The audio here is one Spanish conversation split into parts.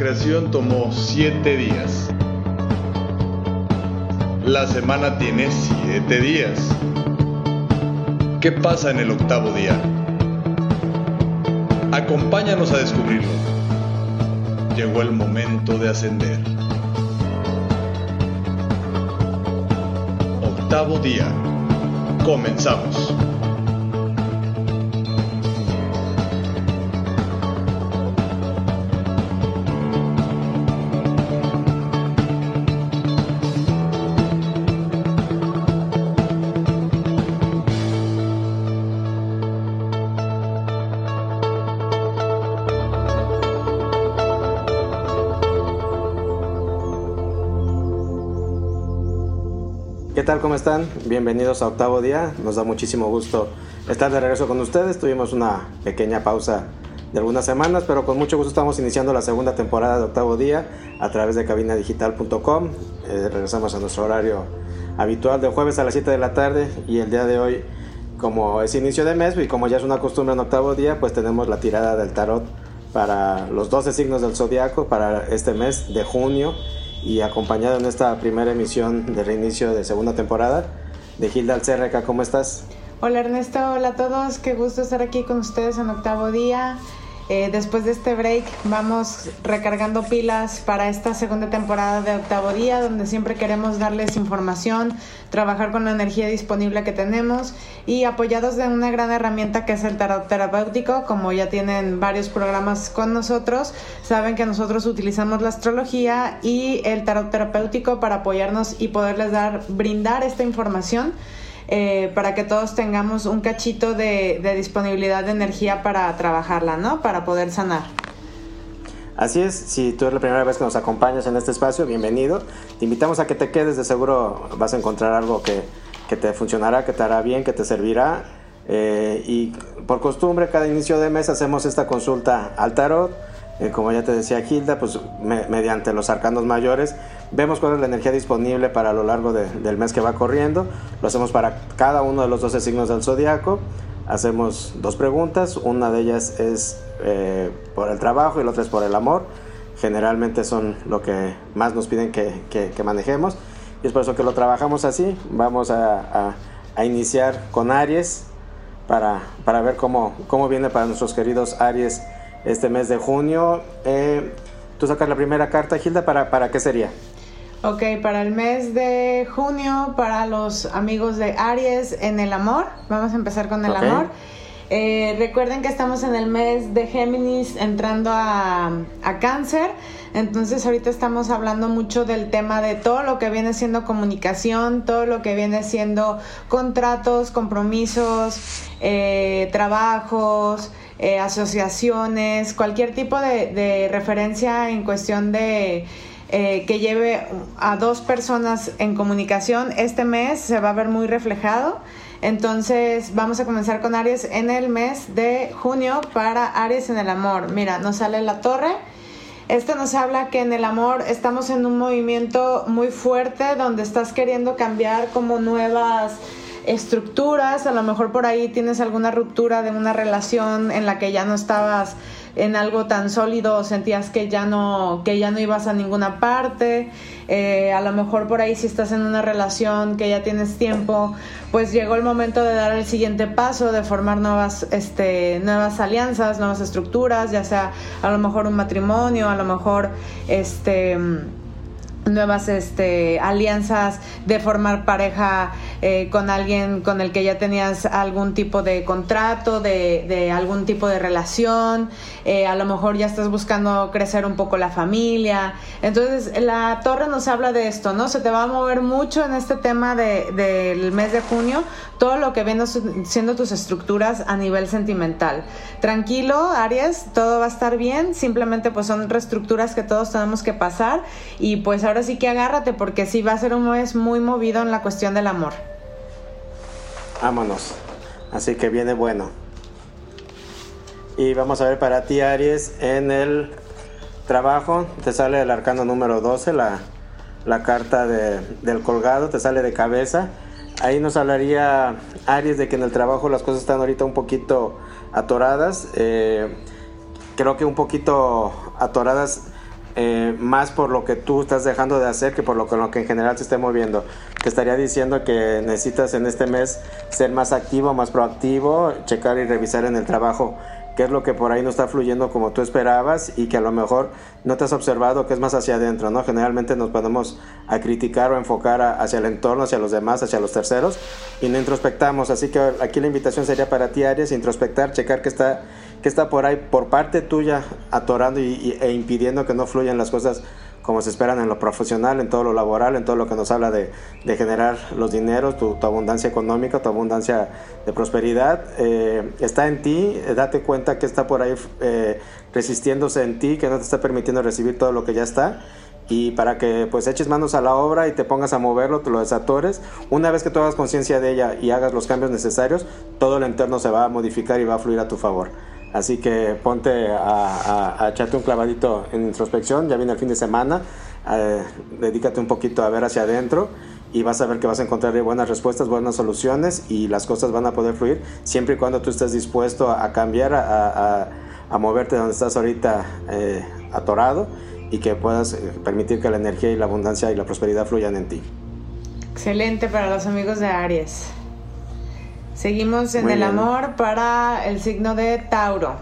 creación tomó 7 días. La semana tiene 7 días. ¿Qué pasa en el octavo día? Acompáñanos a descubrirlo. Llegó el momento de ascender. Octavo día. Comenzamos. ¿Qué tal? ¿Cómo están? Bienvenidos a Octavo Día. Nos da muchísimo gusto estar de regreso con ustedes. Tuvimos una pequeña pausa de algunas semanas, pero con mucho gusto estamos iniciando la segunda temporada de Octavo Día a través de CabinaDigital.com. Regresamos a nuestro horario habitual de jueves a las 7 de la tarde, y el día de hoy, como es inicio de mes y como ya es una costumbre en Octavo Día, pues tenemos la tirada del tarot para los 12 signos del zodiaco para este mes de junio. Y acompañado en esta primera emisión de reinicio de segunda temporada de Gilda Alcérreca. ¿Cómo estás? Hola Ernesto, hola a todos, qué gusto estar aquí con ustedes en Octavo Día. Después de este break vamos recargando pilas para esta segunda temporada de Octavo Día, donde siempre queremos darles información, trabajar con la energía disponible que tenemos y apoyados de una gran herramienta que es el tarot terapéutico. Como ya tienen varios programas con nosotros, saben que nosotros utilizamos la astrología y el tarot terapéutico para apoyarnos y poderles brindar esta información. Para que todos tengamos un cachito de disponibilidad de energía para trabajarla, ¿no? Para poder sanar. Así es, si tú eres la primera vez que nos acompañas en este espacio, bienvenido. Te invitamos a que te quedes, de seguro vas a encontrar algo que te funcionará, que te hará bien, que te servirá. Y por costumbre, cada inicio de mes hacemos esta consulta al tarot. Como ya te decía Gilda, pues mediante los arcanos mayores vemos cuál es la energía disponible para a lo largo del mes que va corriendo. Lo hacemos para cada uno de los 12 signos del zodiaco. Hacemos dos preguntas, una de ellas es por el trabajo y la otra es por el amor. Generalmente son lo que más nos piden que manejemos, y es por eso que lo trabajamos así. Vamos a iniciar con Aries para ver cómo viene para nuestros queridos Aries este mes de junio. Tú sacas la primera carta, Gilda, ¿para qué sería? Ok, para el mes de junio, para los amigos de Aries en el amor, vamos a empezar con el amor. Recuerden que estamos en el mes de Géminis entrando a Cáncer, entonces ahorita estamos hablando mucho del tema de todo lo que viene siendo comunicación, todo lo que viene siendo contratos, compromisos, trabajos, asociaciones, cualquier tipo de referencia en cuestión de que lleve a dos personas en comunicación. Este mes se va a ver muy reflejado. Entonces vamos a comenzar con Aries en el mes de junio. Para Aries en el amor, mira, nos sale la torre. Este nos habla que en el amor estamos en un movimiento muy fuerte donde estás queriendo cambiar como nuevas estructuras. A lo mejor por ahí tienes alguna ruptura de una relación en la que ya no estabas en algo tan sólido, sentías que ya no ibas a ninguna parte. A lo mejor por ahí, si estás en una relación que ya tienes tiempo, pues llegó el momento de dar el siguiente paso, de formar nuevas alianzas, nuevas estructuras, ya sea a lo mejor un matrimonio, a lo mejor nuevas alianzas, de formar pareja con alguien con el que ya tenías algún tipo de contrato, de algún tipo de relación. A lo mejor ya estás buscando crecer un poco la familia. Entonces la torre nos habla de esto, ¿no? Se te va a mover mucho en este tema del mes de junio, todo lo que vienen siendo tus estructuras a nivel sentimental. Tranquilo, Aries, todo va a estar bien, simplemente pues son reestructuras que todos tenemos que pasar, y pues ahora sí que agárrate, porque sí va a ser un mes muy movido en la cuestión del amor. Vámonos, así que viene bueno. Y vamos a ver para ti, Aries, en el trabajo. Te sale el arcano número 12, la carta del colgado, te sale de cabeza. Ahí nos hablaría, Aries, de que en el trabajo las cosas están ahorita un poquito atoradas. Creo que un poquito atoradas más por lo que tú estás dejando de hacer que por lo que en general se esté moviendo. Te estaría diciendo que necesitas en este mes ser más activo, más proactivo, checar y revisar en el trabajo qué es lo que por ahí no está fluyendo como tú esperabas y que a lo mejor no te has observado, que es más hacia adentro, ¿no? Generalmente nos ponemos a criticar o enfocar hacia el entorno, hacia los demás, hacia los terceros, y no introspectamos. Así que aquí la invitación sería para ti, Aries, introspectar, checar qué está por ahí por parte tuya atorando e impidiendo que no fluyan las cosas como se esperan en lo profesional, en todo lo laboral, en todo lo que nos habla de generar los dineros, tu abundancia económica, tu abundancia de prosperidad. Está en ti, date cuenta que está por ahí resistiéndose en ti, que no te está permitiendo recibir todo lo que ya está, y para que pues eches manos a la obra y te pongas a moverlo, te lo desatores. Una vez que tú hagas conciencia de ella y hagas los cambios necesarios, todo el entorno se va a modificar y va a fluir a tu favor. Así que ponte a echarte un clavadito en introspección. Ya viene el fin de semana, dedícate un poquito a ver hacia adentro y vas a ver que vas a encontrar buenas respuestas, buenas soluciones, y las cosas van a poder fluir siempre y cuando tú estés dispuesto a cambiar, a moverte donde estás ahorita atorado, y que puedas permitir que la energía y la abundancia y la prosperidad fluyan en ti. Excelente para los amigos de Aries. Seguimos en el amor para el signo de Tauro.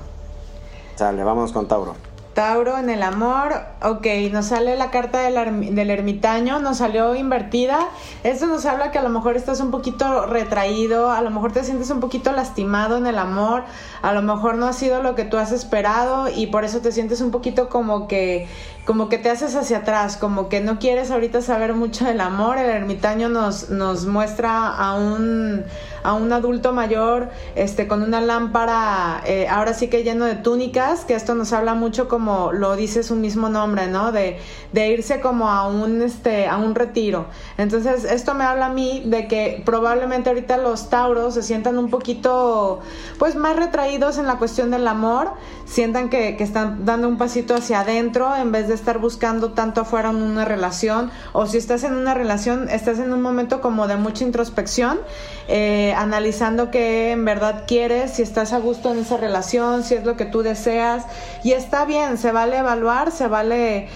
Sale, vamos con Tauro. Tauro en el amor. Ok, nos sale la carta del ermitaño, nos salió invertida. Esto nos habla que a lo mejor estás un poquito retraído, a lo mejor te sientes un poquito lastimado en el amor, a lo mejor no ha sido lo que tú has esperado y por eso te sientes un poquito como que te haces hacia atrás, como que no quieres ahorita saber mucho del amor. El ermitaño nos muestra a un adulto mayor con una lámpara, ahora sí que lleno de túnicas, que esto nos habla mucho, como lo dice su mismo nombre, ¿no? De irse como a un retiro. Entonces esto me habla a mí de que probablemente ahorita los tauros se sientan un poquito pues más retraídos en la cuestión del amor, sientan que están dando un pasito hacia adentro en vez de estar buscando tanto afuera una relación, o si estás en una relación, estás en un momento como de mucha introspección, analizando qué en verdad quieres, si estás a gusto en esa relación, si es lo que tú deseas, y está bien, se vale evaluar, se vale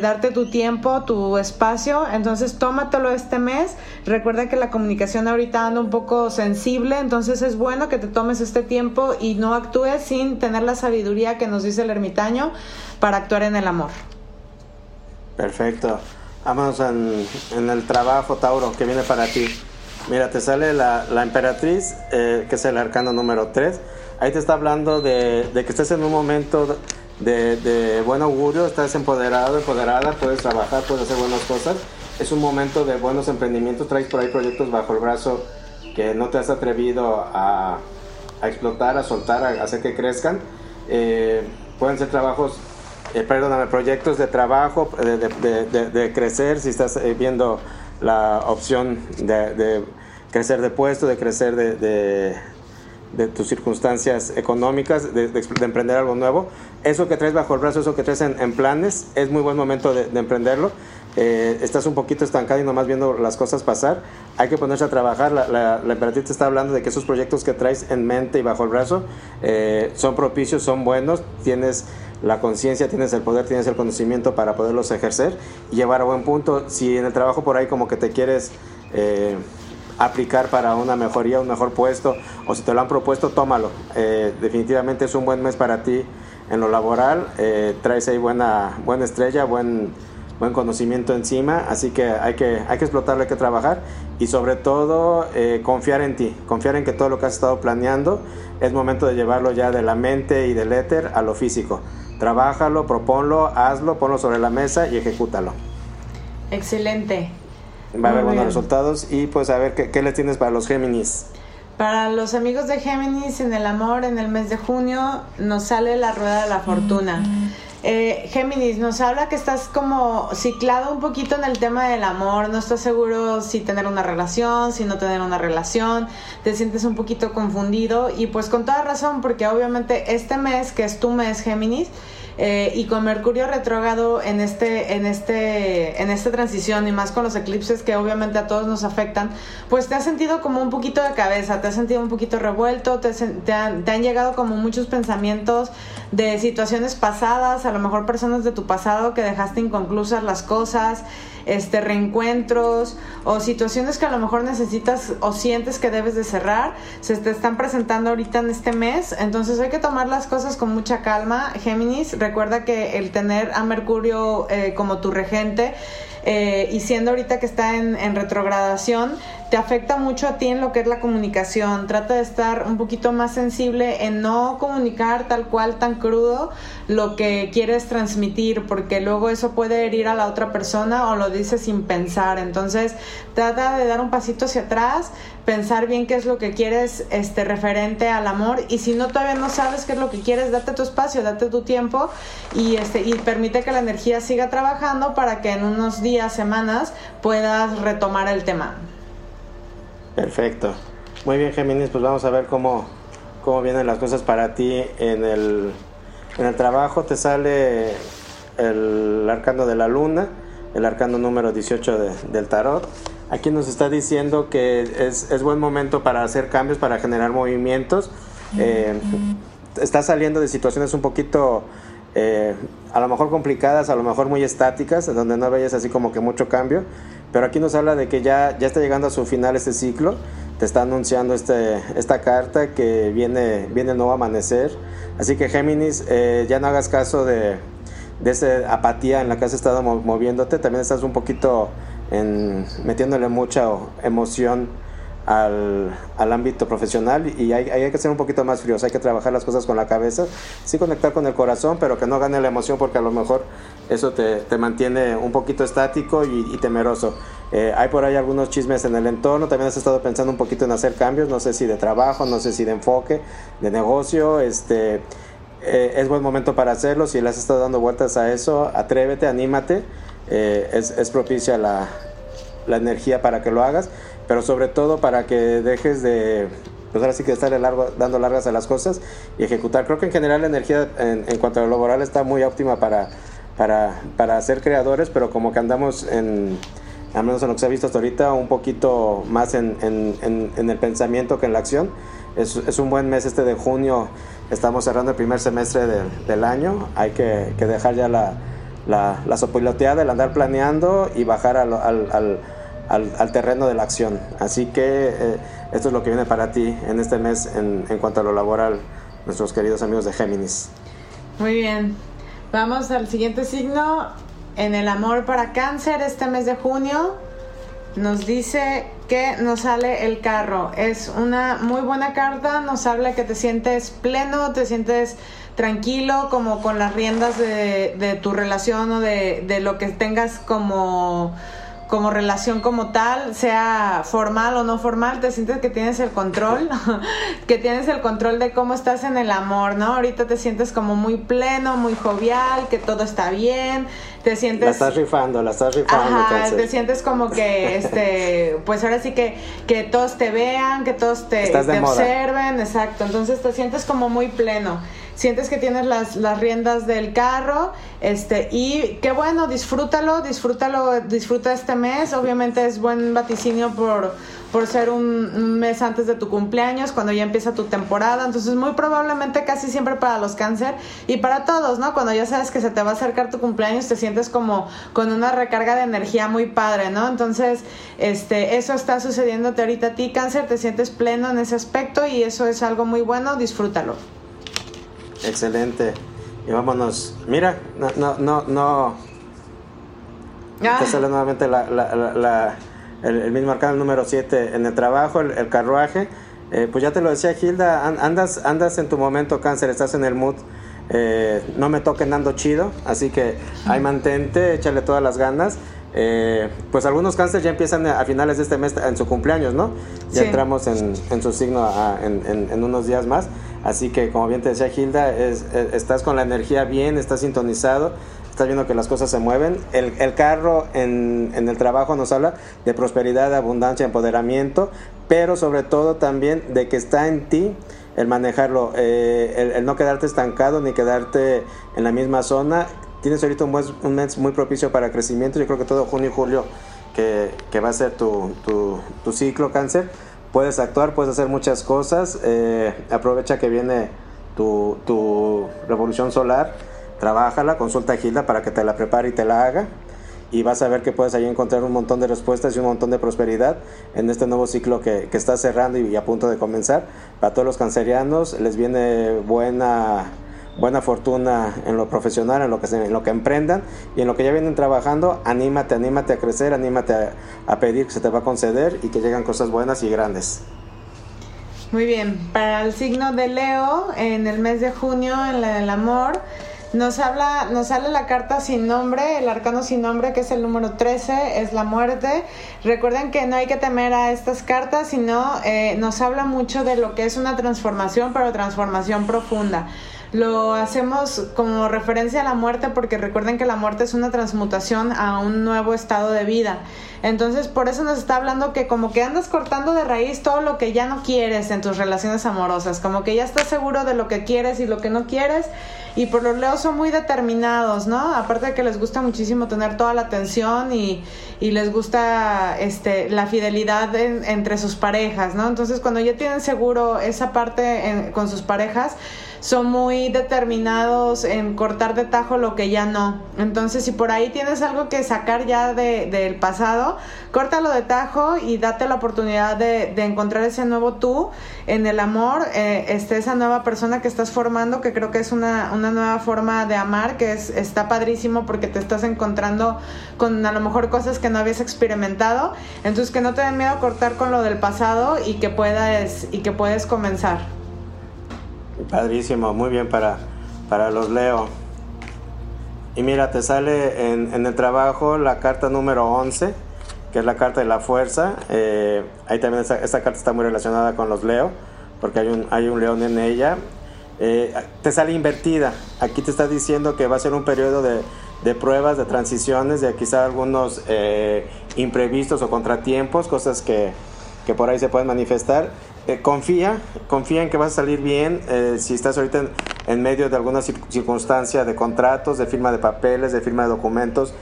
darte tu tiempo, tu espacio. Entonces tómatelo este mes. Recuerda que la comunicación ahorita anda un poco sensible, entonces es bueno que te tomes este tiempo y no actúes sin tener la sabiduría que nos dice el ermitaño para actuar en el amor. Perfecto. Vamos en el trabajo, Tauro, que viene para ti. Mira, te sale la emperatriz, que es el arcano número 3. Ahí te está hablando de que estés en un momento de buen augurio, estás empoderado, empoderada, puedes trabajar, puedes hacer buenas cosas. Es un momento de buenos emprendimientos, traes por ahí proyectos bajo el brazo que no te has atrevido a explotar, a soltar, a hacer que crezcan. Pueden ser proyectos de trabajo, de crecer, si estás viendo la opción de crecer de puesto, de crecer de tus circunstancias económicas, de emprender algo nuevo. Eso que traes bajo el brazo, eso que traes en planes, es muy buen momento de emprenderlo. Estás un poquito estancado y nomás viendo las cosas pasar. Hay que ponerse a trabajar. La emperatriz te está hablando de que esos proyectos que traes en mente y bajo el brazo son propicios, son buenos, tienes la conciencia, tienes el poder, tienes el conocimiento para poderlos ejercer y llevar a buen punto. Si en el trabajo por ahí como que te quieres aplicar para una mejoría, un mejor puesto, o si te lo han propuesto, tómalo. Definitivamente es un buen mes para ti en lo laboral. Traes ahí buena estrella, buen conocimiento encima, así que hay que explotarlo, hay que trabajar y sobre todo confiar en ti, confiar en que todo lo que has estado planeando es momento de llevarlo ya de la mente y del éter a lo físico. Trabájalo, proponlo, hazlo, ponlo sobre la mesa y ejecútalo. Excelente. Va a haber buenos resultados y pues a ver qué les tienes para los Géminis. Para los amigos de Géminis en el amor, en el mes de junio nos sale la rueda de la fortuna. Géminis, nos habla que estás como ciclado un poquito en el tema del amor, no estás seguro si tener una relación, si no tener una relación, te sientes un poquito confundido y pues con toda razón, porque obviamente este mes que es tu mes, Géminis, y con Mercurio retrógrado en esta transición, y más con los eclipses que obviamente a todos nos afectan, pues te has sentido como un poquito de cabeza, te has sentido un poquito revuelto, te han llegado como muchos pensamientos de situaciones pasadas, a lo mejor personas de tu pasado que dejaste inconclusas las cosas, reencuentros o situaciones que a lo mejor necesitas o sientes que debes de cerrar, se te están presentando ahorita en este mes. Entonces hay que tomar las cosas con mucha calma, Géminis. Recuerda que el tener a Mercurio como tu regente y siendo ahorita que está en retrogradación, te afecta mucho a ti en lo que es la comunicación. Trata de estar un poquito más sensible en no comunicar tal cual, tan crudo, lo que quieres transmitir, porque luego eso puede herir a la otra persona o lo dices sin pensar. Entonces trata de dar un pasito hacia atrás, pensar bien qué es lo que quieres referente al amor, y si no, todavía no sabes qué es lo que quieres, date tu espacio, date tu tiempo y permite que la energía siga trabajando para que en unos días, semanas, puedas retomar el tema. Perfecto. Muy bien, Géminis, pues vamos a ver cómo vienen las cosas para ti en el trabajo. Te sale el arcano de la luna, el arcano número 18 del tarot. Aquí nos está diciendo que es buen momento para hacer cambios, para generar movimientos. Está saliendo de situaciones un poquito a lo mejor complicadas, a lo mejor muy estáticas, donde no veías así como que mucho cambio, pero aquí nos habla de que ya está llegando a su final este ciclo. Te está anunciando esta carta que viene el nuevo amanecer. Así que, Géminis, ya no hagas caso de esa apatía en la que has estado moviéndote. También estás un poquito metiéndole mucha emoción al ámbito profesional, y hay que ser un poquito más fríos, hay que trabajar las cosas con la cabeza, sí conectar con el corazón, pero que no gane la emoción, porque a lo mejor eso te mantiene un poquito estático y temeroso. Hay por ahí algunos chismes en el entorno. También has estado pensando un poquito en hacer cambios, no sé si de trabajo, no sé si de enfoque, de negocio. Es buen momento para hacerlo. Si le has estado dando vueltas a eso, atrévete, anímate. Es propicia la energía para que lo hagas, pero sobre todo para que dejes de, pues ahora sí que estarle dando largas a las cosas y ejecutar. Creo que en general la energía en cuanto a lo laboral está muy óptima para ser creadores, pero como que andamos al menos en lo que se ha visto hasta ahorita, un poquito más en el pensamiento que en la acción. Es un buen mes de junio. Estamos cerrando el primer semestre del año. Hay que dejar ya la sopiloteada, el andar planeando y bajar al terreno de la acción. Así que esto es lo que viene para ti en este mes en cuanto a lo laboral, nuestros queridos amigos de Géminis. Muy bien, vamos al siguiente signo. En el amor para Cáncer, este mes de junio, nos dice que nos sale el carro. Es una muy buena carta, nos habla que te sientes pleno, te sientes tranquilo, como con las riendas de tu relación o de lo que tengas como relación como tal, sea formal o no formal. Te sientes que tienes el control, que tienes el control de cómo estás en el amor, ¿no? Ahorita te sientes como muy pleno, muy jovial, que todo está bien, te sientes... La estás rifando. Ajá, te sientes como que, pues ahora sí que todos te vean, que todos te observen, exacto. Entonces te sientes como muy pleno. Sientes que tienes las riendas del carro, y qué bueno, disfruta este mes. Obviamente es buen vaticinio por ser un mes antes de tu cumpleaños, cuando ya empieza tu temporada. Entonces muy probablemente casi siempre para los Cáncer y para todos, ¿no? Cuando ya sabes que se te va a acercar tu cumpleaños, te sientes como con una recarga de energía muy padre, ¿no? Entonces, eso está sucediéndote ahorita a ti, Cáncer. Te sientes pleno en ese aspecto y eso es algo muy bueno, disfrútalo. Excelente. Y vámonos. Mira, no. Te sale nuevamente el mismo arcano, el número 7 en el trabajo, el carruaje. Pues ya te lo decía, Gilda, andas en tu momento, Cáncer, estás en el mood. No me toquen, ando chido. Así que ahí mantente, échale todas las ganas. Pues algunos Cáncer ya empiezan a finales de este mes en su cumpleaños, ¿no? Ya sí. Entramos en su signo en unos días más. Así que, como bien te decía, Gilda, estás con la energía bien, estás sintonizado, estás viendo que las cosas se mueven. El carro en el trabajo nos habla de prosperidad, de abundancia, de empoderamiento, pero sobre todo también de que está en ti el manejarlo, el no quedarte estancado ni quedarte en la misma zona. Tienes ahorita un mes muy propicio para crecimiento. Yo creo que todo junio y julio, que va a ser tu ciclo Cáncer, puedes actuar, puedes hacer muchas cosas. Aprovecha que viene tu revolución solar, trabájala, consulta a Gilda para que te la prepare y te la haga, y vas a ver que puedes ahí encontrar un montón de respuestas y un montón de prosperidad en este nuevo ciclo que está cerrando y a punto de comenzar. Para todos los cancerianos les viene buena fortuna en lo profesional, en lo que emprendan y en lo que ya vienen trabajando. Anímate a crecer, anímate a pedir, que se te va a conceder y que llegan cosas buenas y grandes. Muy bien, para el signo de Leo, en el mes de junio, en el amor, nos sale la carta sin nombre, el arcano sin nombre, que es el número 13, es la muerte. Recuerden que no hay que temer a estas cartas, sino nos habla mucho de lo que es una transformación, pero transformación profunda. Lo hacemos como referencia a la muerte porque recuerden que la muerte es una transmutación a un nuevo estado de vida. Entonces por eso nos está hablando que como que andas cortando de raíz todo lo que ya no quieres en tus relaciones amorosas, como que ya estás seguro de lo que quieres y lo que no quieres. Y por los Leos son muy determinados, ¿no? Aparte de que les gusta muchísimo tener toda la atención y les gusta la fidelidad entre sus parejas, ¿no? Entonces cuando ya tienen seguro esa parte con sus parejas, son muy determinados en cortar de tajo lo que ya no. Entonces, si por ahí tienes algo que sacar ya del pasado, córtalo de tajo y date la oportunidad de encontrar ese nuevo tú en el amor, esa nueva persona que estás formando, que creo que es una nueva forma de amar, que está padrísimo porque te estás encontrando con a lo mejor cosas que no habías experimentado. Entonces, que no te den miedo a cortar con lo del pasado y que puedes comenzar. Padrísimo, muy bien para los Leo. Y mira, te sale en el trabajo la carta número 11, que es la carta de la fuerza. Ahí también esta carta está muy relacionada con los Leo, porque hay un león en ella. Te sale invertida. Aquí te está diciendo que va a ser un periodo de pruebas, de transiciones, de quizá algunos imprevistos o contratiempos, cosas que por ahí se pueden manifestar. Confía en que vas a salir bien. Si estás ahorita en medio de alguna circunstancia de contratos, de firma de papeles, de firma de documentos,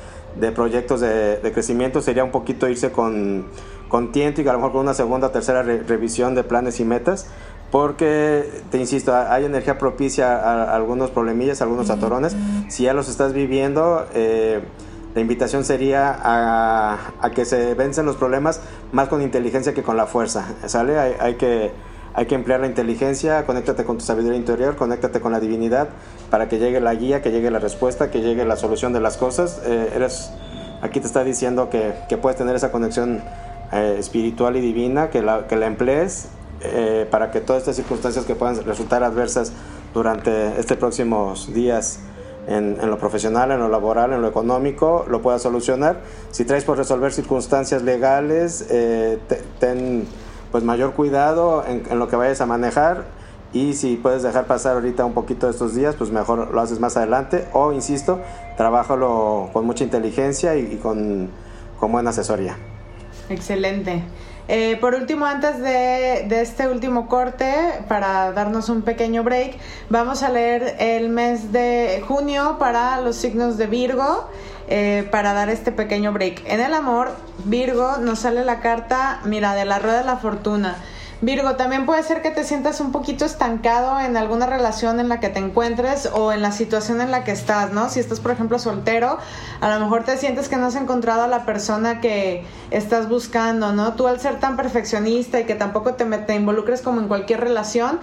de proyectos de crecimiento, sería un poquito irse con tiento y a lo mejor con una segunda o tercera revisión de planes y metas, porque, te insisto, hay energía propicia a algunos problemillas, a algunos atorones. Si ya los estás viviendo, la invitación sería a que se vencen los problemas más con inteligencia que con la fuerza, ¿sale? Hay que emplear la inteligencia, conéctate con tu sabiduría interior, conéctate con la divinidad para que llegue la guía, que llegue la respuesta, que llegue la solución de las cosas. Aquí te está diciendo que puedes tener esa conexión espiritual y divina, que la emplees para que todas estas circunstancias que puedan resultar adversas durante estos próximos días, en lo profesional, en lo laboral, en lo económico, lo puedas solucionar. Si traes por resolver circunstancias legales, ten pues mayor cuidado en lo que vayas a manejar, y si puedes dejar pasar ahorita un poquito estos días, pues mejor lo haces más adelante, o insisto, trabájalo con mucha inteligencia y con buena asesoría. Excelente. Por último, antes de este último corte, para darnos un pequeño break, vamos a leer el mes de junio para los signos de Virgo, para dar este pequeño break. En el amor, Virgo, nos sale la carta, mira, de la rueda de la fortuna. Virgo, también puede ser que te sientas un poquito estancado en alguna relación en la que te encuentres o en la situación en la que estás, ¿no? Si estás, por ejemplo, soltero, a lo mejor te sientes que no has encontrado a la persona que estás buscando, ¿no? Tú, al ser tan perfeccionista y que tampoco te involucres como en cualquier relación,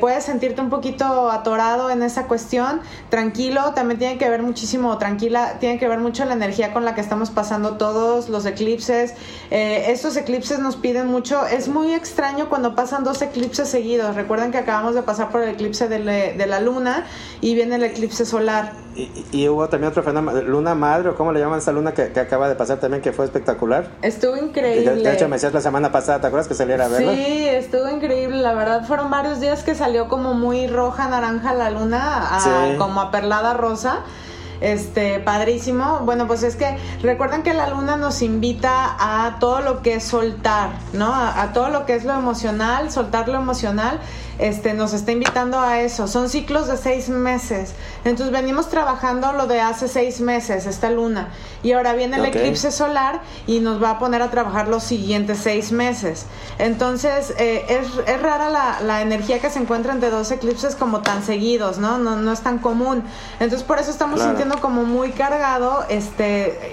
puedes sentirte un poquito atorado en esa cuestión. Tranquilo, también tiene que ver muchísimo, tranquila, tiene que ver mucho la energía con la que estamos pasando todos, los eclipses. Estos eclipses nos piden mucho, es muy extraño cuando pasan dos eclipses seguidos. Recuerden que acabamos de pasar por el eclipse de la luna y viene el eclipse solar. Y hubo también otro fenómeno, luna madre, o cómo le llaman esa luna que acaba de pasar también, que fue espectacular. Estuvo increíble. De hecho, me decías la semana pasada, ¿te acuerdas que saliera a verla? Sí, estuvo increíble, la verdad. Fueron varios días que salió como muy roja, naranja la luna, como aperlada rosa. Padrísimo. Bueno, pues es que recuerden que la luna nos invita a todo lo que es soltar, ¿no? A todo lo que es lo emocional, soltar lo emocional. nos está invitando a eso. Son ciclos de 6 meses. Entonces venimos trabajando lo de hace 6 meses, esta luna. Y ahora viene el eclipse solar y nos va a poner a trabajar los siguientes 6 meses. Entonces es rara la energía que se encuentra entre dos eclipses como tan seguidos, ¿no? No es tan común. Entonces por eso estamos sintiendo como muy cargado.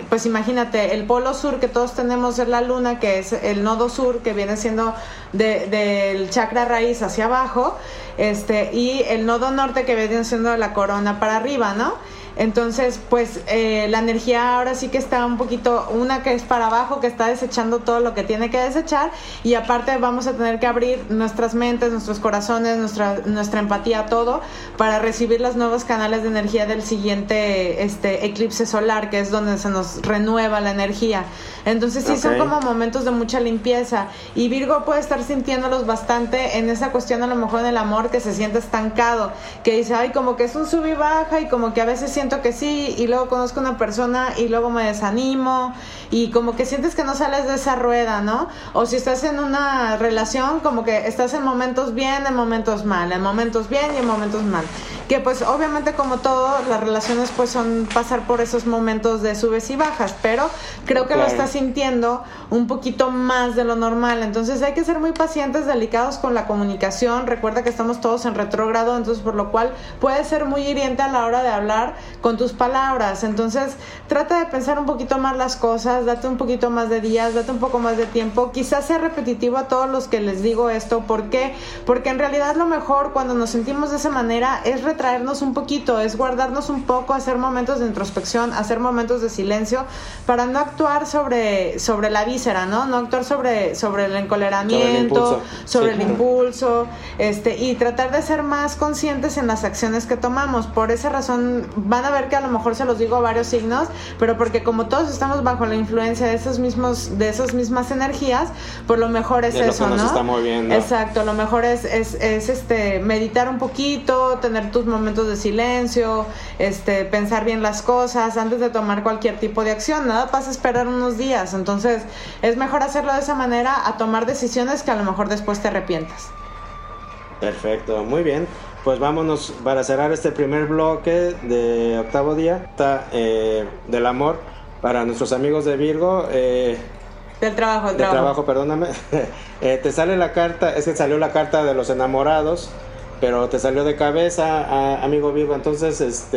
Pues imagínate, el polo sur que todos tenemos es la luna, que es el nodo sur, que viene siendo del chakra raíz hacia abajo, y el nodo norte que viene siendo de la corona para arriba, ¿no? Entonces, pues la energía ahora sí que está un poquito, una que es para abajo, que está desechando todo lo que tiene que desechar, y aparte vamos a tener que abrir nuestras mentes, nuestros corazones, nuestra empatía, todo, para recibir los nuevos canales de energía del siguiente eclipse solar, que es donde se nos renueva la energía. Entonces sí son como momentos de mucha limpieza, y Virgo puede estar sintiéndolos bastante en esa cuestión, a lo mejor en el amor, que se siente estancado, que dice, ay, como que es un sub y baja, y como que a veces siento que sí, y luego conozco una persona y luego me desanimo, y como que sientes que no sales de esa rueda, ¿no? O si estás en una relación, como que estás en momentos bien, en momentos mal, en momentos bien y en momentos mal. Que pues obviamente, como todo, las relaciones pues son pasar por esos momentos de subes y bajas, pero creo que lo estás sintiendo un poquito más de lo normal. Entonces hay que ser muy pacientes, delicados con la comunicación. Recuerda que estamos todos en retrógrado, entonces por lo cual puede ser muy hiriente a la hora de hablar con tus palabras. Entonces trata de pensar un poquito más las cosas, date un poquito más de días, date un poco más de tiempo. Quizás sea repetitivo a todos los que les digo esto. ¿Por qué? Porque en realidad lo mejor cuando nos sentimos de esa manera es traernos un poquito, es guardarnos un poco, hacer momentos de introspección, hacer momentos de silencio, para no actuar sobre la víscera, ¿no? No actuar sobre el encoleramiento, sobre el impulso, y tratar de ser más conscientes en las acciones que tomamos. Por esa razón van a ver que a lo mejor se los digo a varios signos, pero porque como todos estamos bajo la influencia de esas mismas energías, pues lo mejor es eso, ¿no? Está moviendo. Exacto, lo mejor es meditar un poquito, tener tus momentos de silencio, pensar bien las cosas antes de tomar cualquier tipo de acción. Nada pasa esperar unos días, entonces es mejor hacerlo de esa manera a tomar decisiones que a lo mejor después te arrepientas. Perfecto, muy bien. Pues vámonos para cerrar este primer bloque de octavo día del amor para nuestros amigos de Virgo. Del trabajo, perdóname. Te sale la carta, es que salió la carta de los enamorados, pero te salió de cabeza, amigo Virgo. Entonces,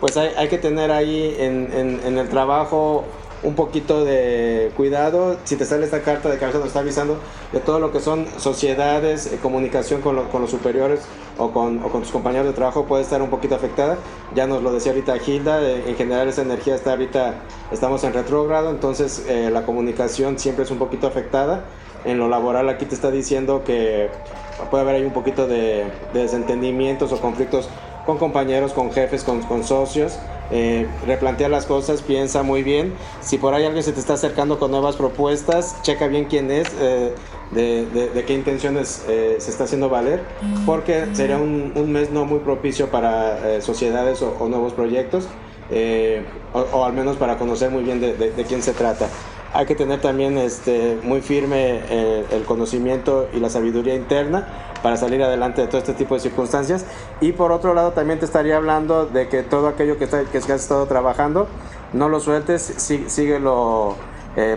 pues hay que tener ahí en el trabajo un poquito de cuidado. Si te sale esta carta de cabeza, nos está avisando de todo lo que son sociedades, comunicación con los superiores o con tus compañeros de trabajo puede estar un poquito afectada. Ya nos lo decía ahorita Gilda, en general esa energía está ahorita, estamos en retrógrado, entonces la comunicación siempre es un poquito afectada. En lo laboral aquí te está diciendo que puede haber ahí un poquito de desentendimientos o conflictos con compañeros, con jefes, con socios. Replantea las cosas, piensa muy bien. Si por ahí alguien se te está acercando con nuevas propuestas, checa bien quién es, de qué intenciones se está haciendo valer, porque será un mes no muy propicio para sociedades o nuevos proyectos, o al menos para conocer muy bien de quién se trata. Hay que tener también muy firme el conocimiento y la sabiduría interna para salir adelante de todo este tipo de circunstancias. Y por otro lado también te estaría hablando de que todo aquello que has estado trabajando, no lo sueltes, síguelo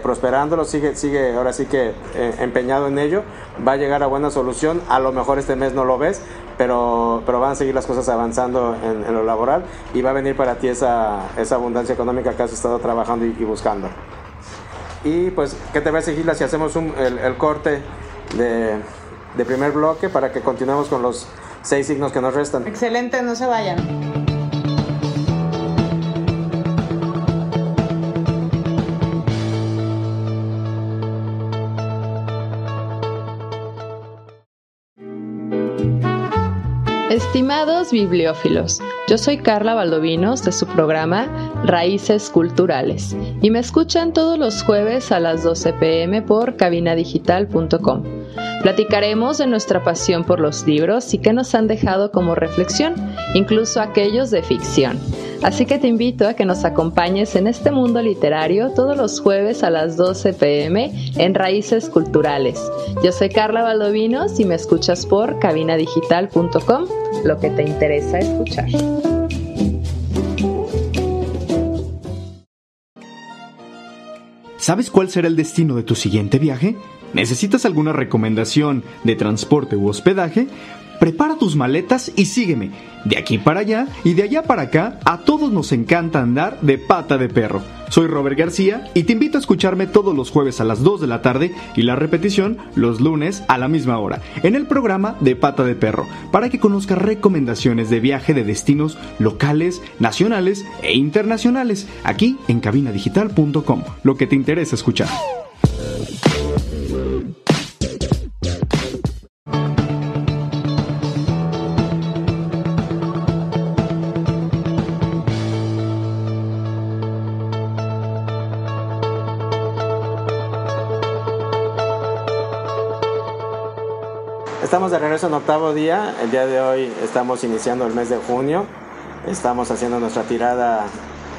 prosperándolo, sigue ahora sí que empeñado en ello. Va a llegar a buena solución. A lo mejor este mes no lo ves, pero van a seguir las cosas avanzando en lo laboral, y va a venir para ti esa abundancia económica que has estado trabajando y buscando. Y pues, ¿qué te parece, Gilda, si hacemos el corte de primer bloque para que continuemos con los 6 signos que nos restan? Excelente, no se vayan. Estimados bibliófilos, yo soy Carla Baldovinos de su programa Raíces Culturales, y me escuchan todos los jueves a las 12 p.m. por CabinaDigital.com. Platicaremos de nuestra pasión por los libros y qué nos han dejado como reflexión, incluso aquellos de ficción. Así que te invito a que nos acompañes en este mundo literario todos los jueves a las 12 p.m. en Raíces Culturales. Yo soy Carla Baldovinos y me escuchas por CabinaDigital.com, lo que te interesa escuchar. ¿Sabes cuál será el destino de tu siguiente viaje? ¿Necesitas alguna recomendación de transporte u hospedaje? Prepara tus maletas y sígueme. De aquí para allá y de allá para acá, a todos nos encanta andar de pata de perro. Soy Robert García y te invito a escucharme todos los jueves a las 2 de la tarde y la repetición los lunes a la misma hora en el programa de Pata de Perro, para que conozcas recomendaciones de viaje de destinos locales, nacionales e internacionales, aquí en cabinadigital.com, lo que te interesa escuchar. Estamos de regreso en Octavo Día. El día de hoy estamos iniciando el mes de junio. Estamos haciendo nuestra tirada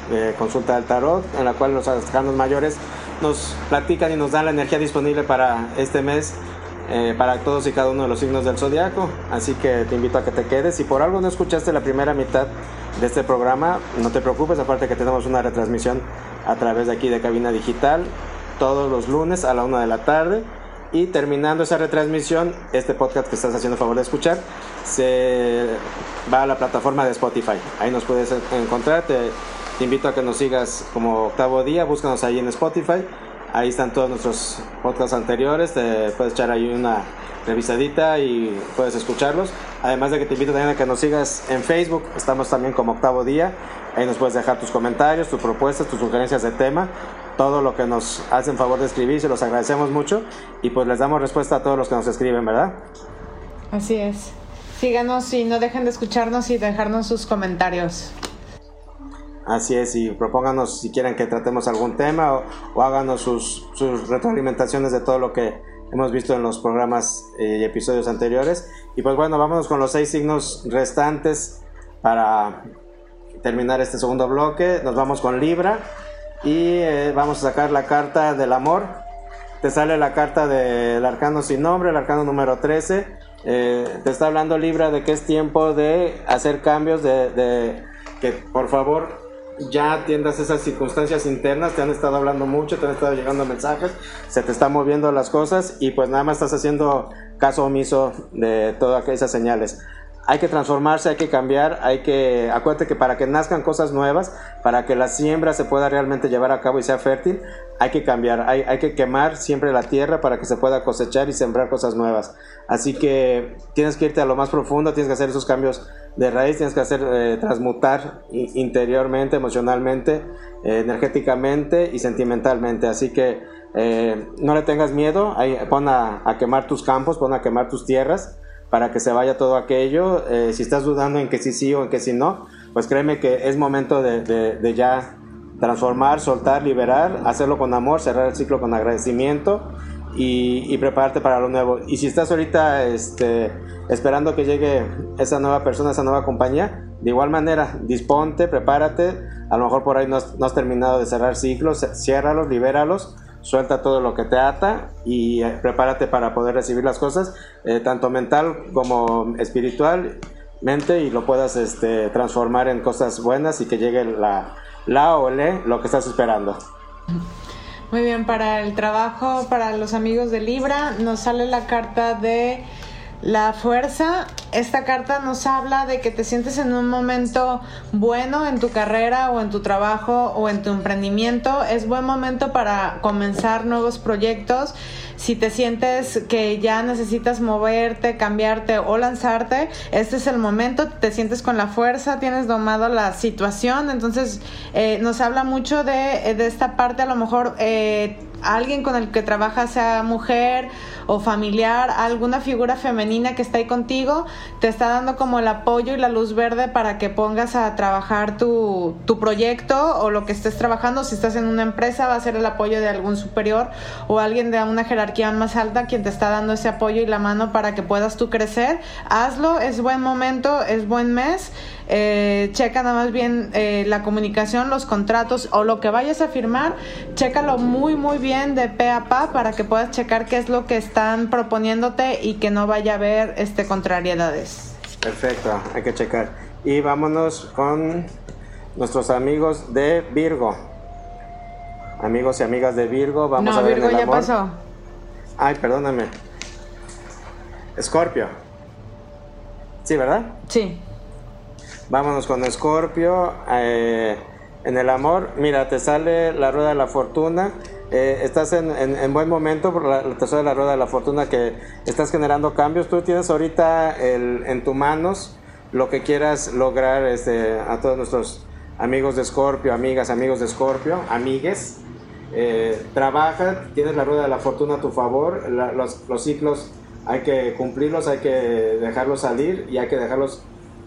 de consulta del tarot, en la cual los arcanos mayores nos platican y nos dan la energía disponible para este mes, para todos y cada uno de los signos del zodiaco. Así que te invito a que te quedes. Si por algo no escuchaste la primera mitad de este programa, no te preocupes, aparte que tenemos una retransmisión a través de aquí de Cabina Digital, todos los lunes a la 1 de la tarde. Y terminando esa retransmisión, este podcast que estás haciendo favor de escuchar se va a la plataforma de Spotify. Ahí nos puedes encontrar. Te invito a que nos sigas como Octavo Día. Búscanos ahí en Spotify. Ahí están todos nuestros podcasts anteriores. Te puedes echar ahí una revisadita y puedes escucharlos. Además de que te invito también a que nos sigas en Facebook. Estamos también como Octavo Día. Ahí nos puedes dejar tus comentarios, tus propuestas, tus sugerencias de tema. Todo lo que nos hacen favor de escribir, se los agradecemos mucho y pues les damos respuesta a todos los que nos escriben, ¿verdad? Así es. Síganos y no dejen de escucharnos y dejarnos sus comentarios. Así es, y propónganos si quieren que tratemos algún tema o háganos sus retroalimentaciones de todo lo que hemos visto en los programas y episodios anteriores. Y pues bueno, vámonos con los 6 signos restantes para terminar este segundo bloque. Nos vamos con Libra. Y vamos a sacar la carta del amor. Te sale la carta del arcano sin nombre, el arcano número 13. Te está hablando Libra de que es tiempo de hacer cambios, de que por favor ya atiendas esas circunstancias internas. Te han estado hablando mucho, te han estado llegando mensajes, se te están moviendo las cosas y pues nada más estás haciendo caso omiso de todas esas señales. Hay que transformarse, hay que cambiar, acuérdate que para que nazcan cosas nuevas, para que la siembra se pueda realmente llevar a cabo y sea fértil, hay que cambiar, hay que quemar siempre la tierra para que se pueda cosechar y sembrar cosas nuevas. Así que tienes que irte a lo más profundo, tienes que hacer esos cambios de raíz, tienes que hacer transmutar interiormente, emocionalmente, energéticamente y sentimentalmente. Así que no le tengas miedo, pon a quemar tus campos, pon a quemar tus tierras, para que se vaya todo aquello. Si estás dudando en que sí o en que sí no, pues créeme que es momento de ya transformar, soltar, liberar, hacerlo con amor, cerrar el ciclo con agradecimiento y prepararte para lo nuevo. Y si estás ahorita esperando que llegue esa nueva persona, esa nueva compañía, de igual manera, disponte, prepárate. A lo mejor por ahí no has terminado de cerrar ciclos, ciérralos, libéralos. Suelta todo lo que te ata y prepárate para poder recibir las cosas, tanto mental como espiritualmente, y lo puedas transformar en cosas buenas y que llegue lo que estás esperando. Muy bien, para el trabajo, para los amigos de Libra, nos sale la carta de la fuerza. Esta carta nos habla de que te sientes en un momento bueno en tu carrera o en tu trabajo o en tu emprendimiento. Es buen momento para comenzar nuevos proyectos. Si te sientes que ya necesitas moverte, cambiarte o lanzarte, este es el momento. Te sientes con la fuerza, tienes domado la situación. Entonces nos habla mucho de esta parte. A lo mejor alguien con el que trabajas sea mujer o familiar, alguna figura femenina que está ahí contigo, te está dando como el apoyo y la luz verde para que pongas a trabajar tu proyecto o lo que estés trabajando. Si estás en una empresa, va a ser el apoyo de algún superior o alguien de una jerarquía más alta quien te está dando ese apoyo y la mano para que puedas tú crecer. Hazlo, es buen momento, es buen mes. Checa nada más bien la comunicación, los contratos o lo que vayas a firmar, chécalo muy muy bien de pe a pa para que puedas checar qué es lo que están proponiéndote y que no vaya a haber contrariedades. Perfecto, hay que checar. Y vámonos con nuestros amigos de Virgo. Amigos y amigas de Virgo, vamos a ver Virgo, el amor. No, Virgo ya pasó. Ay, perdóname. Escorpio. Sí, ¿verdad? Sí. Vámonos con Escorpio. En el amor, mira, te sale la rueda de la fortuna. Estás en buen momento por te sale la rueda de la fortuna, que estás generando cambios. Tú tienes ahorita en tus manos lo que quieras lograr. A todos nuestros amigos de Escorpio, amigas, amigos de Escorpio, amigues, trabaja, tienes la rueda de la fortuna a tu favor. Los ciclos hay que cumplirlos, hay que dejarlos salir y hay que dejarlos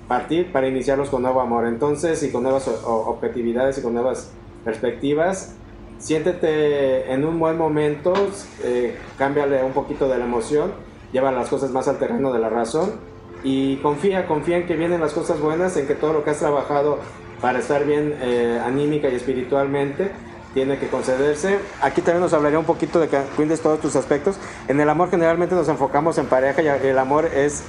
partir para iniciarlos con nuevo amor. Entonces, y con nuevas objetividades y con nuevas perspectivas, siéntete en un buen momento, cámbiale un poquito de la emoción, lleva las cosas más al terreno de la razón y confía en que vienen las cosas buenas, en que todo lo que has trabajado para estar bien anímica y espiritualmente tiene que concederse. Aquí también nos hablaría un poquito de que cuides todos tus aspectos. En el amor generalmente nos enfocamos en pareja y el amor es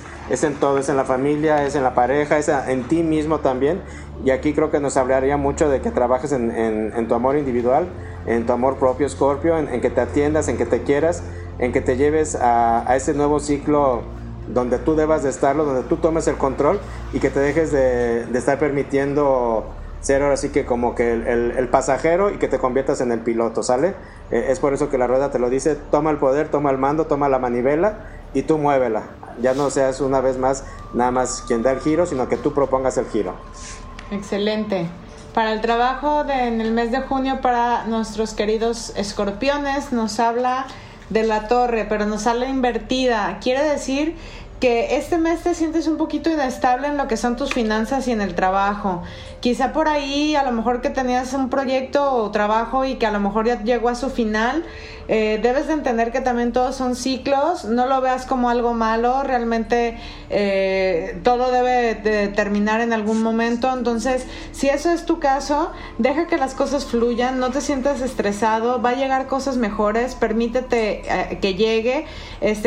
en todo, es en la familia, es en la pareja, es en ti mismo también. Y aquí creo que nos hablaría mucho de que trabajes en tu amor individual, en tu amor propio, Escorpio, en que te atiendas, en que te quieras, en que te lleves a ese nuevo ciclo donde tú debas de estarlo, donde tú tomes el control y que te dejes de estar permitiendo ser ahora sí que como que el pasajero y que te conviertas en el piloto, ¿sale? Es por eso que la rueda te lo dice, toma el poder, toma el mando, toma la manivela y tú muévela. Ya no seas una vez más nada más quien da el giro, sino que tú propongas el giro. Excelente. Para el trabajo en el mes de junio para nuestros queridos escorpiones nos habla de la torre, pero nos sale invertida. Quiere decir que este mes te sientes un poquito inestable en lo que son tus finanzas y en el trabajo. Quizá por ahí a lo mejor que tenías un proyecto o trabajo y que a lo mejor ya llegó a su final. Debes de entender que también todos son ciclos, no lo veas como algo malo, realmente todo debe de terminar en algún momento. Entonces, si eso es tu caso, deja que las cosas fluyan, no te sientas estresado, va a llegar cosas mejores, permítete que llegue.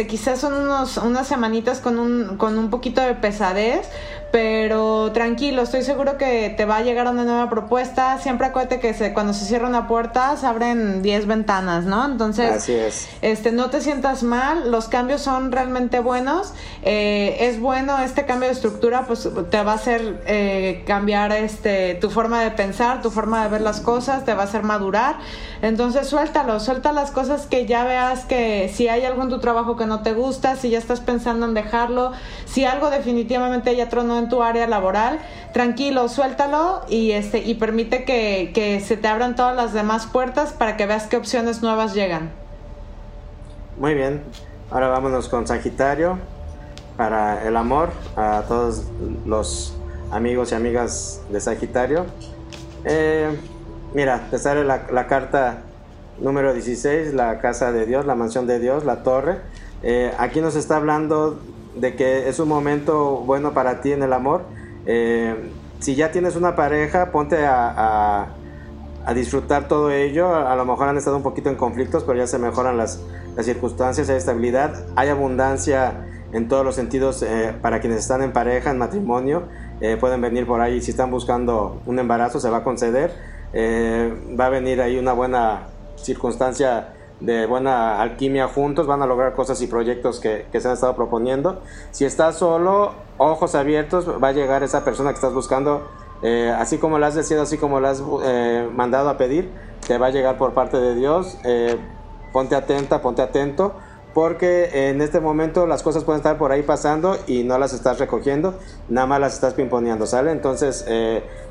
Quizás son unas semanitas con un poquito de pesadez, pero tranquilo, estoy seguro que te va a llegar una nueva propuesta. Siempre acuérdate que cuando se cierra una puerta se abren 10 ventanas, ¿no? Entonces, así es. No te sientas mal, los cambios son realmente buenos. Es bueno este cambio de estructura, pues te va a hacer cambiar tu forma de pensar, tu forma de ver las cosas, te va a hacer madurar. Entonces suelta las cosas que ya veas que si hay algo en tu trabajo que no te gusta, si ya estás pensando en dejarlo, si algo definitivamente ya tronó en tu área laboral, tranquilo, suéltalo y permite que se te abran todas las demás puertas para que veas qué opciones nuevas llegan. Muy bien, ahora vámonos con Sagitario para el amor. A todos los amigos y amigas de Sagitario, mira, te sale la carta número 16, la casa de Dios, la mansión de Dios, la torre. Aquí nos está hablando de que es un momento bueno para ti en el amor. Si ya tienes una pareja, ponte a disfrutar todo ello. A lo mejor han estado un poquito en conflictos, pero ya se mejoran las circunstancias, hay estabilidad, hay abundancia en todos los sentidos. Para quienes están en pareja, en matrimonio, pueden venir por ahí. Si están buscando un embarazo, se va a conceder. Va a venir ahí una buena circunstancia de buena alquimia juntos, van a lograr cosas y proyectos que se han estado proponiendo. Si estás solo, ojos abiertos, va a llegar esa persona que estás buscando, así como la has deseado, así como la has mandado a pedir, te va a llegar por parte de Dios. Ponte atenta, ponte atento, porque en este momento las cosas pueden estar por ahí pasando y no las estás recogiendo, nada más las estás pimponeando, ¿sale? Entonces,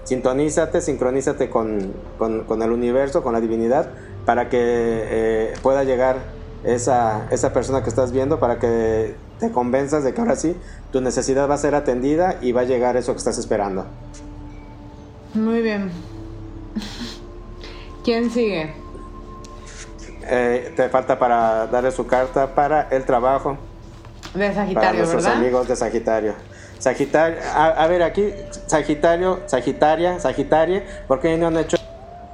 sintonízate, sincronízate con el universo, con la divinidad, para que pueda llegar esa persona que estás viendo, para que te convenzas de que ahora sí tu necesidad va a ser atendida y va a llegar eso que estás esperando. Muy bien. ¿Quién sigue? Te falta para darle su carta para el trabajo. De Sagitario, para nuestros, ¿verdad?, amigos de Sagitario. Sagitario, a ver aquí, Sagitario, Sagitaria, Sagitaria, ¿por qué no han hecho?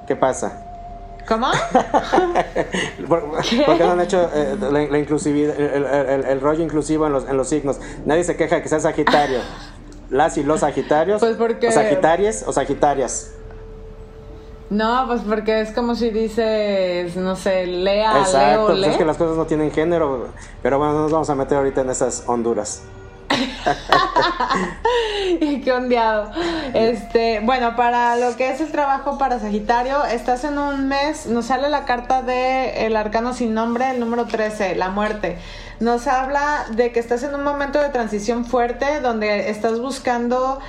¿Qué pasa? ¿Cómo? ¿Por qué no han hecho la inclusividad, el rollo inclusivo en los signos? Nadie se queja que sea Sagitario. Las y los Sagitarios, pues porque... o Sagitarias o Sagitarias. No, pues porque es como si dices, no sé, lea, exacto, leo, lee. Pues es que las cosas no tienen género, pero bueno, nos vamos a meter ahorita en esas honduras. Qué ondeado. Bueno, para lo que es el trabajo para Sagitario, estás en un mes, nos sale la carta de el arcano sin nombre, el número 13, la muerte. Nos habla de que estás en un momento de transición fuerte, donde estás buscando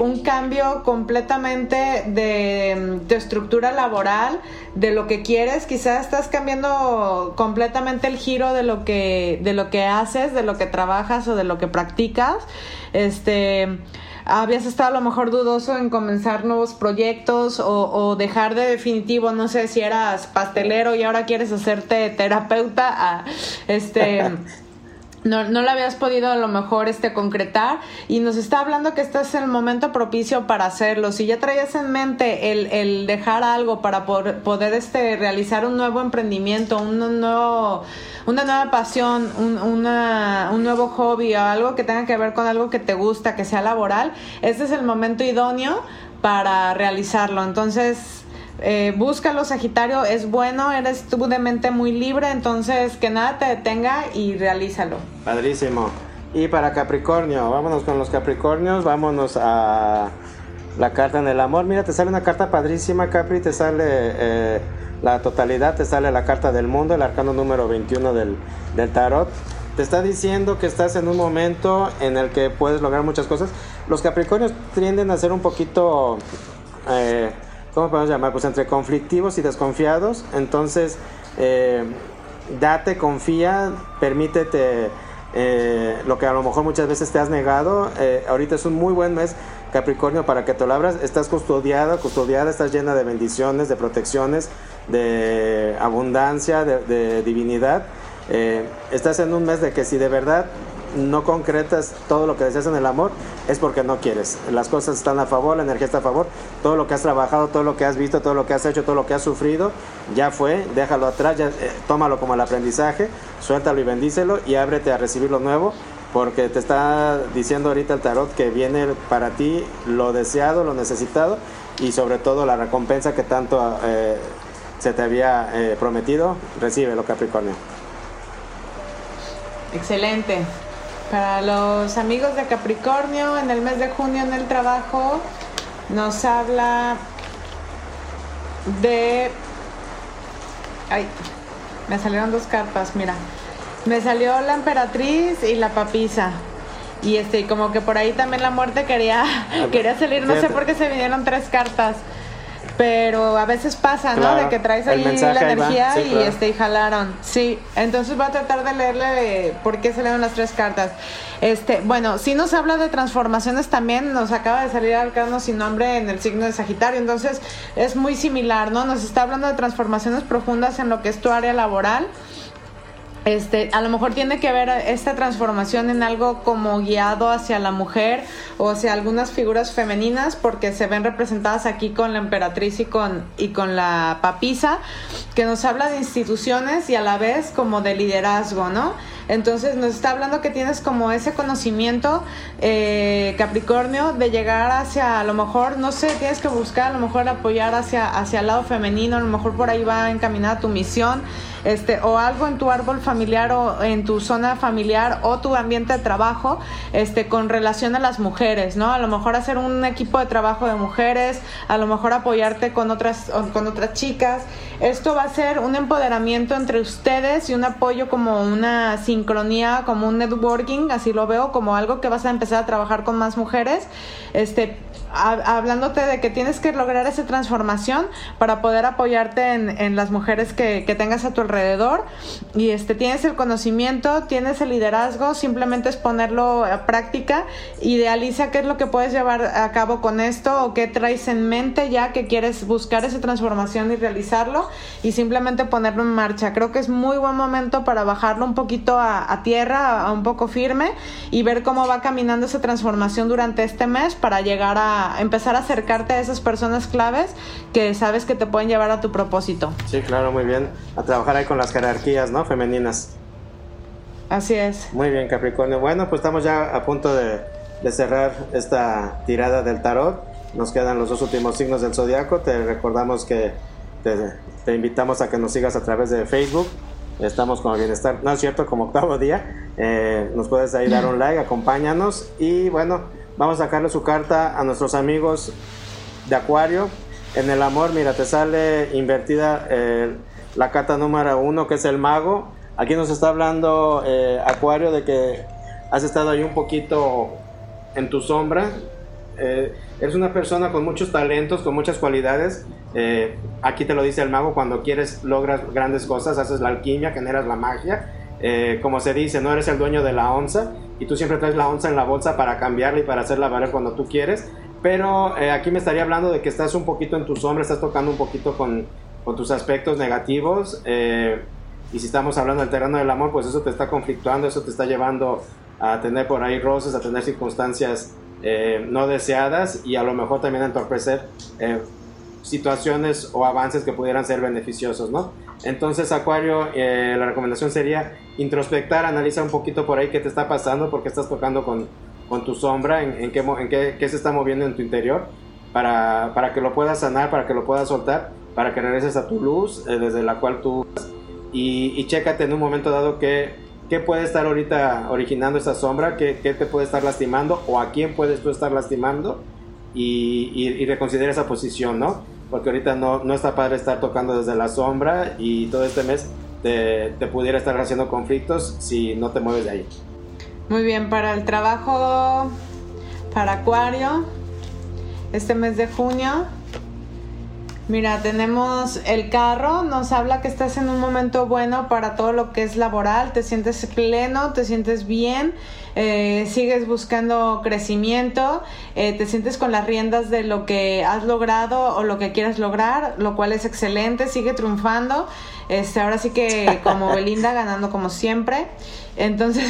un cambio completamente de tu estructura laboral, de lo que quieres. Quizás estás cambiando completamente el giro de lo que haces, de lo que trabajas o de lo que practicas. Habías estado a lo mejor dudoso en comenzar nuevos proyectos o dejar de definitivo, no sé, si eras pastelero y ahora quieres hacerte terapeuta, no lo habías podido a lo mejor concretar, y nos está hablando que este es el momento propicio para hacerlo. Si ya traías en mente el dejar algo para poder realizar un nuevo emprendimiento, una nueva pasión, un nuevo hobby o algo que tenga que ver con algo que te gusta, que sea laboral, este es el momento idóneo para realizarlo. Entonces... búscalo, Sagitario, es bueno, eres tú de mente muy libre, entonces que nada te detenga y realízalo. Padrísimo. Y para Capricornio, vámonos con los Capricornios, vámonos a la carta en el amor. Mira, te sale una carta padrísima, Capri, te sale la totalidad, te sale la carta del mundo, el arcano número 21 del tarot. Te está diciendo que estás en un momento en el que puedes lograr muchas cosas. Los Capricornios tienden a ser un poquito... ¿cómo podemos llamar? Pues entre conflictivos y desconfiados. Entonces, date, confía, permítete lo que a lo mejor muchas veces te has negado. Ahorita es un muy buen mes, Capricornio, para que te lo abras. Estás custodiada, estás llena de bendiciones, de protecciones, de abundancia, de divinidad. Estás en un mes de que si de verdad no concretas todo lo que deseas en el amor, es porque no quieres. Las cosas están a favor, la energía está a favor, todo lo que has trabajado, todo lo que has visto, todo lo que has hecho, todo lo que has sufrido, ya fue, déjalo atrás, ya, tómalo como el aprendizaje, suéltalo y bendícelo y ábrete a recibir lo nuevo, porque te está diciendo ahorita el tarot que viene para ti lo deseado, lo necesitado y sobre todo la recompensa que tanto se te había prometido. Recíbelo, Capricornio. Excelente. Para los amigos de Capricornio, en el mes de junio en el trabajo, nos habla de... Ay, me salieron dos cartas, mira. Me salió la emperatriz y la papisa. Y como que por ahí también la muerte quería salir, no sé por qué se vinieron tres cartas. Pero a veces pasa, ¿no? Claro, de que traes ahí la energía, sí, claro. Y jalaron. Sí, entonces voy a tratar de leerle de por qué se leen las tres cartas. Bueno, sí nos habla de transformaciones también. Nos acaba de salir arcano sin nombre en el signo de Sagitario. Entonces es muy similar, ¿no? Nos está hablando de transformaciones profundas en lo que es tu área laboral. A lo mejor tiene que ver esta transformación en algo como guiado hacia la mujer o hacia algunas figuras femeninas, porque se ven representadas aquí con la emperatriz y con la papisa, que nos habla de instituciones y a la vez como de liderazgo, ¿no? Entonces nos está hablando que tienes como ese conocimiento, Capricornio, de llegar hacia, a lo mejor, no sé, tienes que buscar a lo mejor apoyar hacia el lado femenino, a lo mejor por ahí va encaminada tu misión, o algo en tu árbol familiar o en tu zona familiar o tu ambiente de trabajo, con relación a las mujeres, ¿no? A lo mejor hacer un equipo de trabajo de mujeres, a lo mejor apoyarte con otras chicas, Esto va a ser un empoderamiento entre ustedes y un apoyo, como una sincronía, como un networking, así lo veo, como algo que vas a empezar a trabajar con más mujeres, hablándote de que tienes que lograr esa transformación para poder apoyarte en las mujeres que tengas a tu alrededor. Y tienes el conocimiento, tienes el liderazgo, simplemente es ponerlo a práctica. Idealiza qué es lo que puedes llevar a cabo con esto, o qué traes en mente ya que quieres buscar esa transformación y realizarlo, y simplemente ponerlo en marcha. Creo que es muy buen momento para bajarlo un poquito a tierra, a un poco firme, y ver cómo va caminando esa transformación durante este mes para llegar a empezar a acercarte a esas personas claves que sabes que te pueden llevar a tu propósito. Sí, claro, muy bien. A trabajar ahí con las jerarquías, ¿no? Femeninas. Así es. Muy bien, Capricornio. Bueno, pues estamos ya a punto de cerrar esta tirada del tarot. Nos quedan los dos últimos signos del zodiaco. Te recordamos que te invitamos a que nos sigas a través de Facebook. Estamos como Bienestar, no es cierto, como Octavo Día. Nos puedes ahí dar un like, acompáñanos. Y bueno, vamos a sacarle su carta a nuestros amigos de Acuario. En el amor, mira, te sale invertida la carta número 1, que es el mago. Aquí nos está hablando Acuario de que has estado ahí un poquito en tu sombra. Eres una persona con muchos talentos, con muchas cualidades. Aquí te lo dice el mago: cuando quieres logras grandes cosas, haces la alquimia, generas la magia. Como se dice, no eres el dueño de la onza, y tú siempre traes la onza en la bolsa para cambiarla y para hacerla valer cuando tú quieres. Pero aquí me estaría hablando de que estás un poquito en tu sombra, estás tocando un poquito con tus aspectos negativos, y si estamos hablando del terreno del amor, pues eso te está conflictuando, eso te está llevando a tener por ahí roces, a tener circunstancias no deseadas, y a lo mejor también entorpecer situaciones o avances que pudieran ser beneficiosos, ¿no? Entonces, Acuario, la recomendación sería introspectar, analiza un poquito por ahí qué te está pasando, por qué estás tocando con tu sombra, en qué se está moviendo en tu interior, para que lo puedas sanar, para que lo puedas soltar, para que regreses a tu luz, desde la cual tú... Y chécate en un momento dado qué puede estar ahorita originando esa sombra, qué te puede estar lastimando, o a quién puedes tú estar lastimando, y reconsidera esa posición, ¿no? Porque ahorita no está padre estar tocando desde la sombra, y todo este mes te pudiera estar haciendo conflictos si no te mueves de ahí. Muy bien, para el trabajo, para Acuario, este mes de junio, mira, tenemos el carro, nos habla que estás en un momento bueno para todo lo que es laboral, te sientes pleno, te sientes bien, sigues buscando crecimiento, te sientes con las riendas de lo que has logrado o lo que quieres lograr, lo cual es excelente, sigue triunfando, ahora sí que como Belinda, ganando como siempre. Entonces,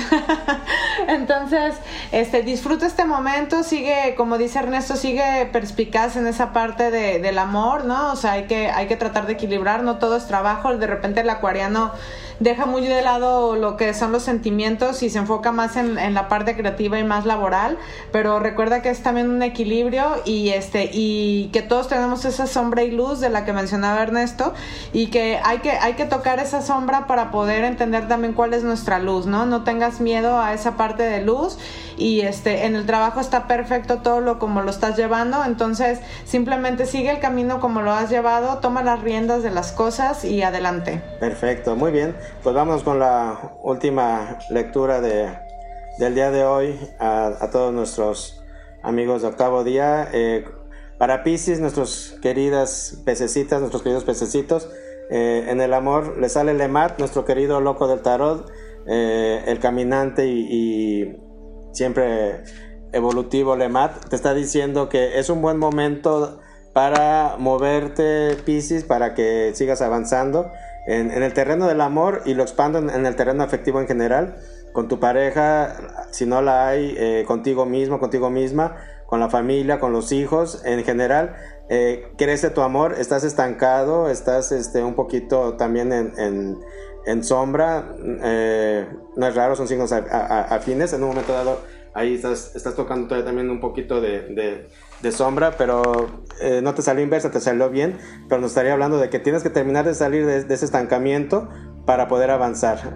disfruta este momento, sigue, como dice Ernesto, sigue perspicaz en esa parte del amor, ¿no? O sea, hay que tratar de equilibrar, no todo es trabajo. De repente el acuariano deja muy de lado lo que son los sentimientos y se enfoca más en la parte creativa y más laboral, pero recuerda que es también un equilibrio, y que todos tenemos esa sombra y luz de la que mencionaba Ernesto, y que hay que tocar esa sombra para poder entender también cuál es nuestra luz, ¿no? No tengas miedo a esa parte de luz, y en el trabajo está perfecto todo como lo estás llevando, entonces simplemente sigue el camino como lo has llevado, toma las riendas de las cosas y adelante. Perfecto, muy bien. Pues vamos con la última lectura del día de hoy a todos nuestros amigos de Octavo Día. Para Piscis, nuestras queridas pececitas, nuestros queridos pececitos, en el amor le sale Lemat, nuestro querido loco del tarot, el caminante y siempre evolutivo Lemat. Te está diciendo que es un buen momento para moverte, Piscis, para que sigas avanzando en el terreno del amor, y lo expando en el terreno afectivo en general, con tu pareja, si no la hay, contigo mismo, contigo misma, con la familia, con los hijos, en general, crece tu amor. Estás estancado, estás un poquito también en sombra, no es raro, son signos afines, en un momento dado ahí estás tocando todavía también un poquito de sombra, pero no te salió inversa, te salió bien, pero nos estaría hablando de que tienes que terminar de salir de ese estancamiento para poder avanzar.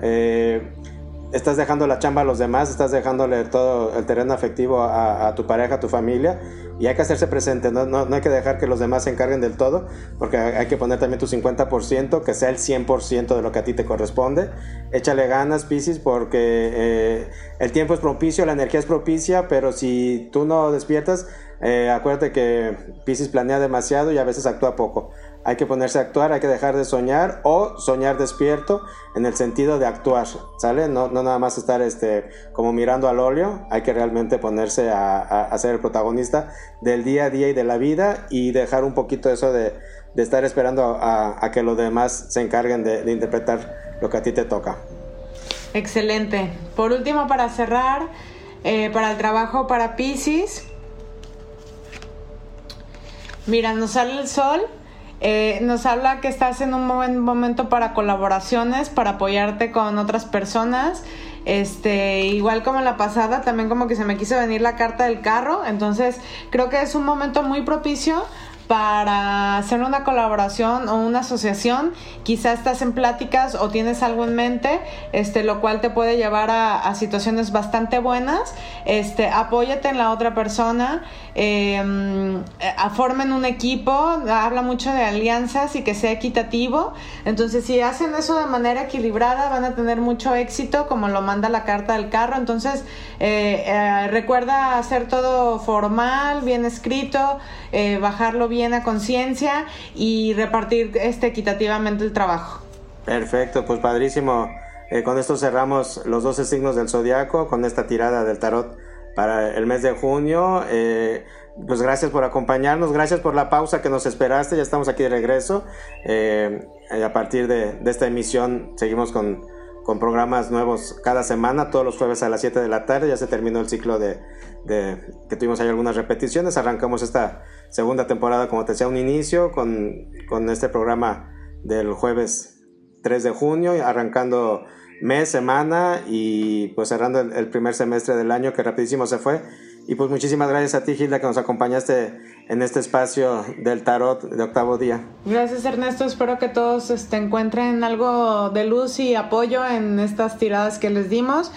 estás dejando la chamba a los demás, estás dejándole todo el terreno afectivo a tu pareja, a tu familia, y hay que hacerse presente, no hay que dejar que los demás se encarguen del todo, porque hay que poner también tu 50%, que sea el 100% de lo que a ti te corresponde. Échale ganas, Piscis, porque el tiempo es propicio, la energía es propicia, pero si tú no despiertas, acuérdate que Piscis planea demasiado y a veces actúa poco. Hay que ponerse a actuar, hay que dejar de soñar o soñar despierto en el sentido de actuar, ¿sale? No nada más estar como mirando al óleo, hay que realmente ponerse a ser el protagonista del día a día y de la vida, y dejar un poquito eso de estar esperando a que los demás se encarguen de interpretar lo que a ti te toca. Excelente. Por último, para cerrar, para el trabajo para Piscis, mira, nos sale el sol. Nos habla que estás en un buen momento para colaboraciones, para apoyarte con otras personas. Igual como en la pasada, también como que se me quiso venir la carta del carro. Entonces, creo que es un momento muy propicio para hacer una colaboración o una asociación. Quizás estás en pláticas o tienes algo en mente, lo cual te puede llevar a situaciones bastante buenas. Apóyate en la otra persona. Formen un equipo, habla mucho de alianzas y que sea equitativo. Entonces, si hacen eso de manera equilibrada, van a tener mucho éxito, como lo manda la carta del carro. Entonces, recuerda hacer todo formal, bien escrito, bajarlo bien a conciencia y repartir equitativamente el trabajo. Perfecto, pues padrísimo. Con esto cerramos los 12 signos del zodiaco con esta tirada del tarot para el mes de junio. Pues gracias por acompañarnos, gracias por la pausa que nos esperaste, ya estamos aquí de regreso. A partir de esta emisión seguimos con programas nuevos cada semana, todos los jueves a las 7 de la tarde. Ya se terminó el ciclo de que tuvimos ahí algunas repeticiones. Arrancamos esta segunda temporada, como te decía, un inicio con este programa del jueves 3 de junio, arrancando mes, semana, y pues cerrando el primer semestre del año, que rapidísimo se fue. Y pues muchísimas gracias a ti, Gilda, que nos acompañaste en este espacio del tarot de Octavo Día. Gracias, Ernesto. Espero que todos encuentren algo de luz y apoyo en estas tiradas que les dimos.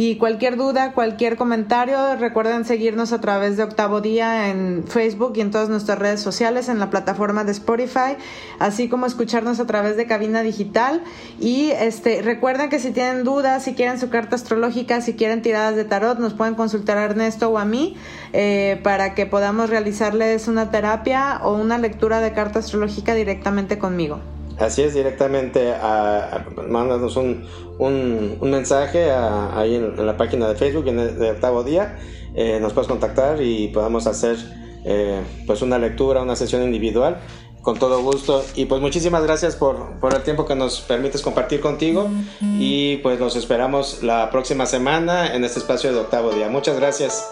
Y cualquier duda, cualquier comentario, recuerden seguirnos a través de Octavo Día en Facebook y en todas nuestras redes sociales, en la plataforma de Spotify, así como escucharnos a través de Cabina Digital. Y recuerden que si tienen dudas, si quieren su carta astrológica, si quieren tiradas de tarot, nos pueden consultar a Ernesto o a mí para que podamos realizarles una terapia o una lectura de carta astrológica directamente conmigo. Así es, directamente mándanos un mensaje ahí en la página de Facebook de Octavo Día. Nos puedes contactar y podamos hacer pues una lectura, una sesión individual, con todo gusto. Y pues muchísimas gracias por el tiempo que nos permites compartir contigo. Y pues los esperamos la próxima semana en este espacio de Octavo Día. Muchas gracias.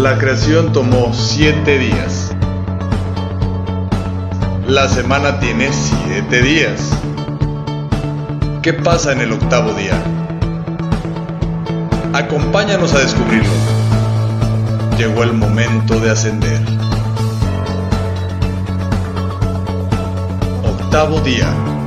La creación tomó 7 días. La semana tiene 7 días. ¿Qué pasa en el octavo día? Acompáñanos a descubrirlo. Llegó el momento de ascender. Octavo día.